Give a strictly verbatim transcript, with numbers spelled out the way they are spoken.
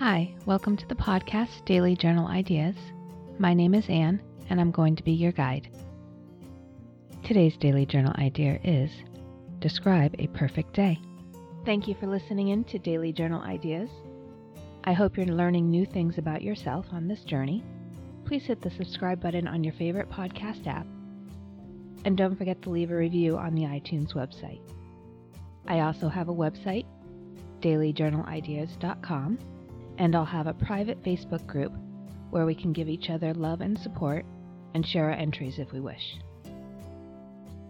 Hi, welcome to the podcast Daily Journal Ideas. My name is Anne, and I'm going to be your guide. Today's Daily Journal idea is describe a perfect day. Thank you for listening in to Daily Journal Ideas. I hope you're learning new things about yourself on this journey. Please hit the subscribe button on your favorite podcast app. And don't forget to leave a review on the iTunes website. I also have a website, daily journal ideas dot com. And I'll have a private Facebook group where we can give each other love and support and share our entries if we wish.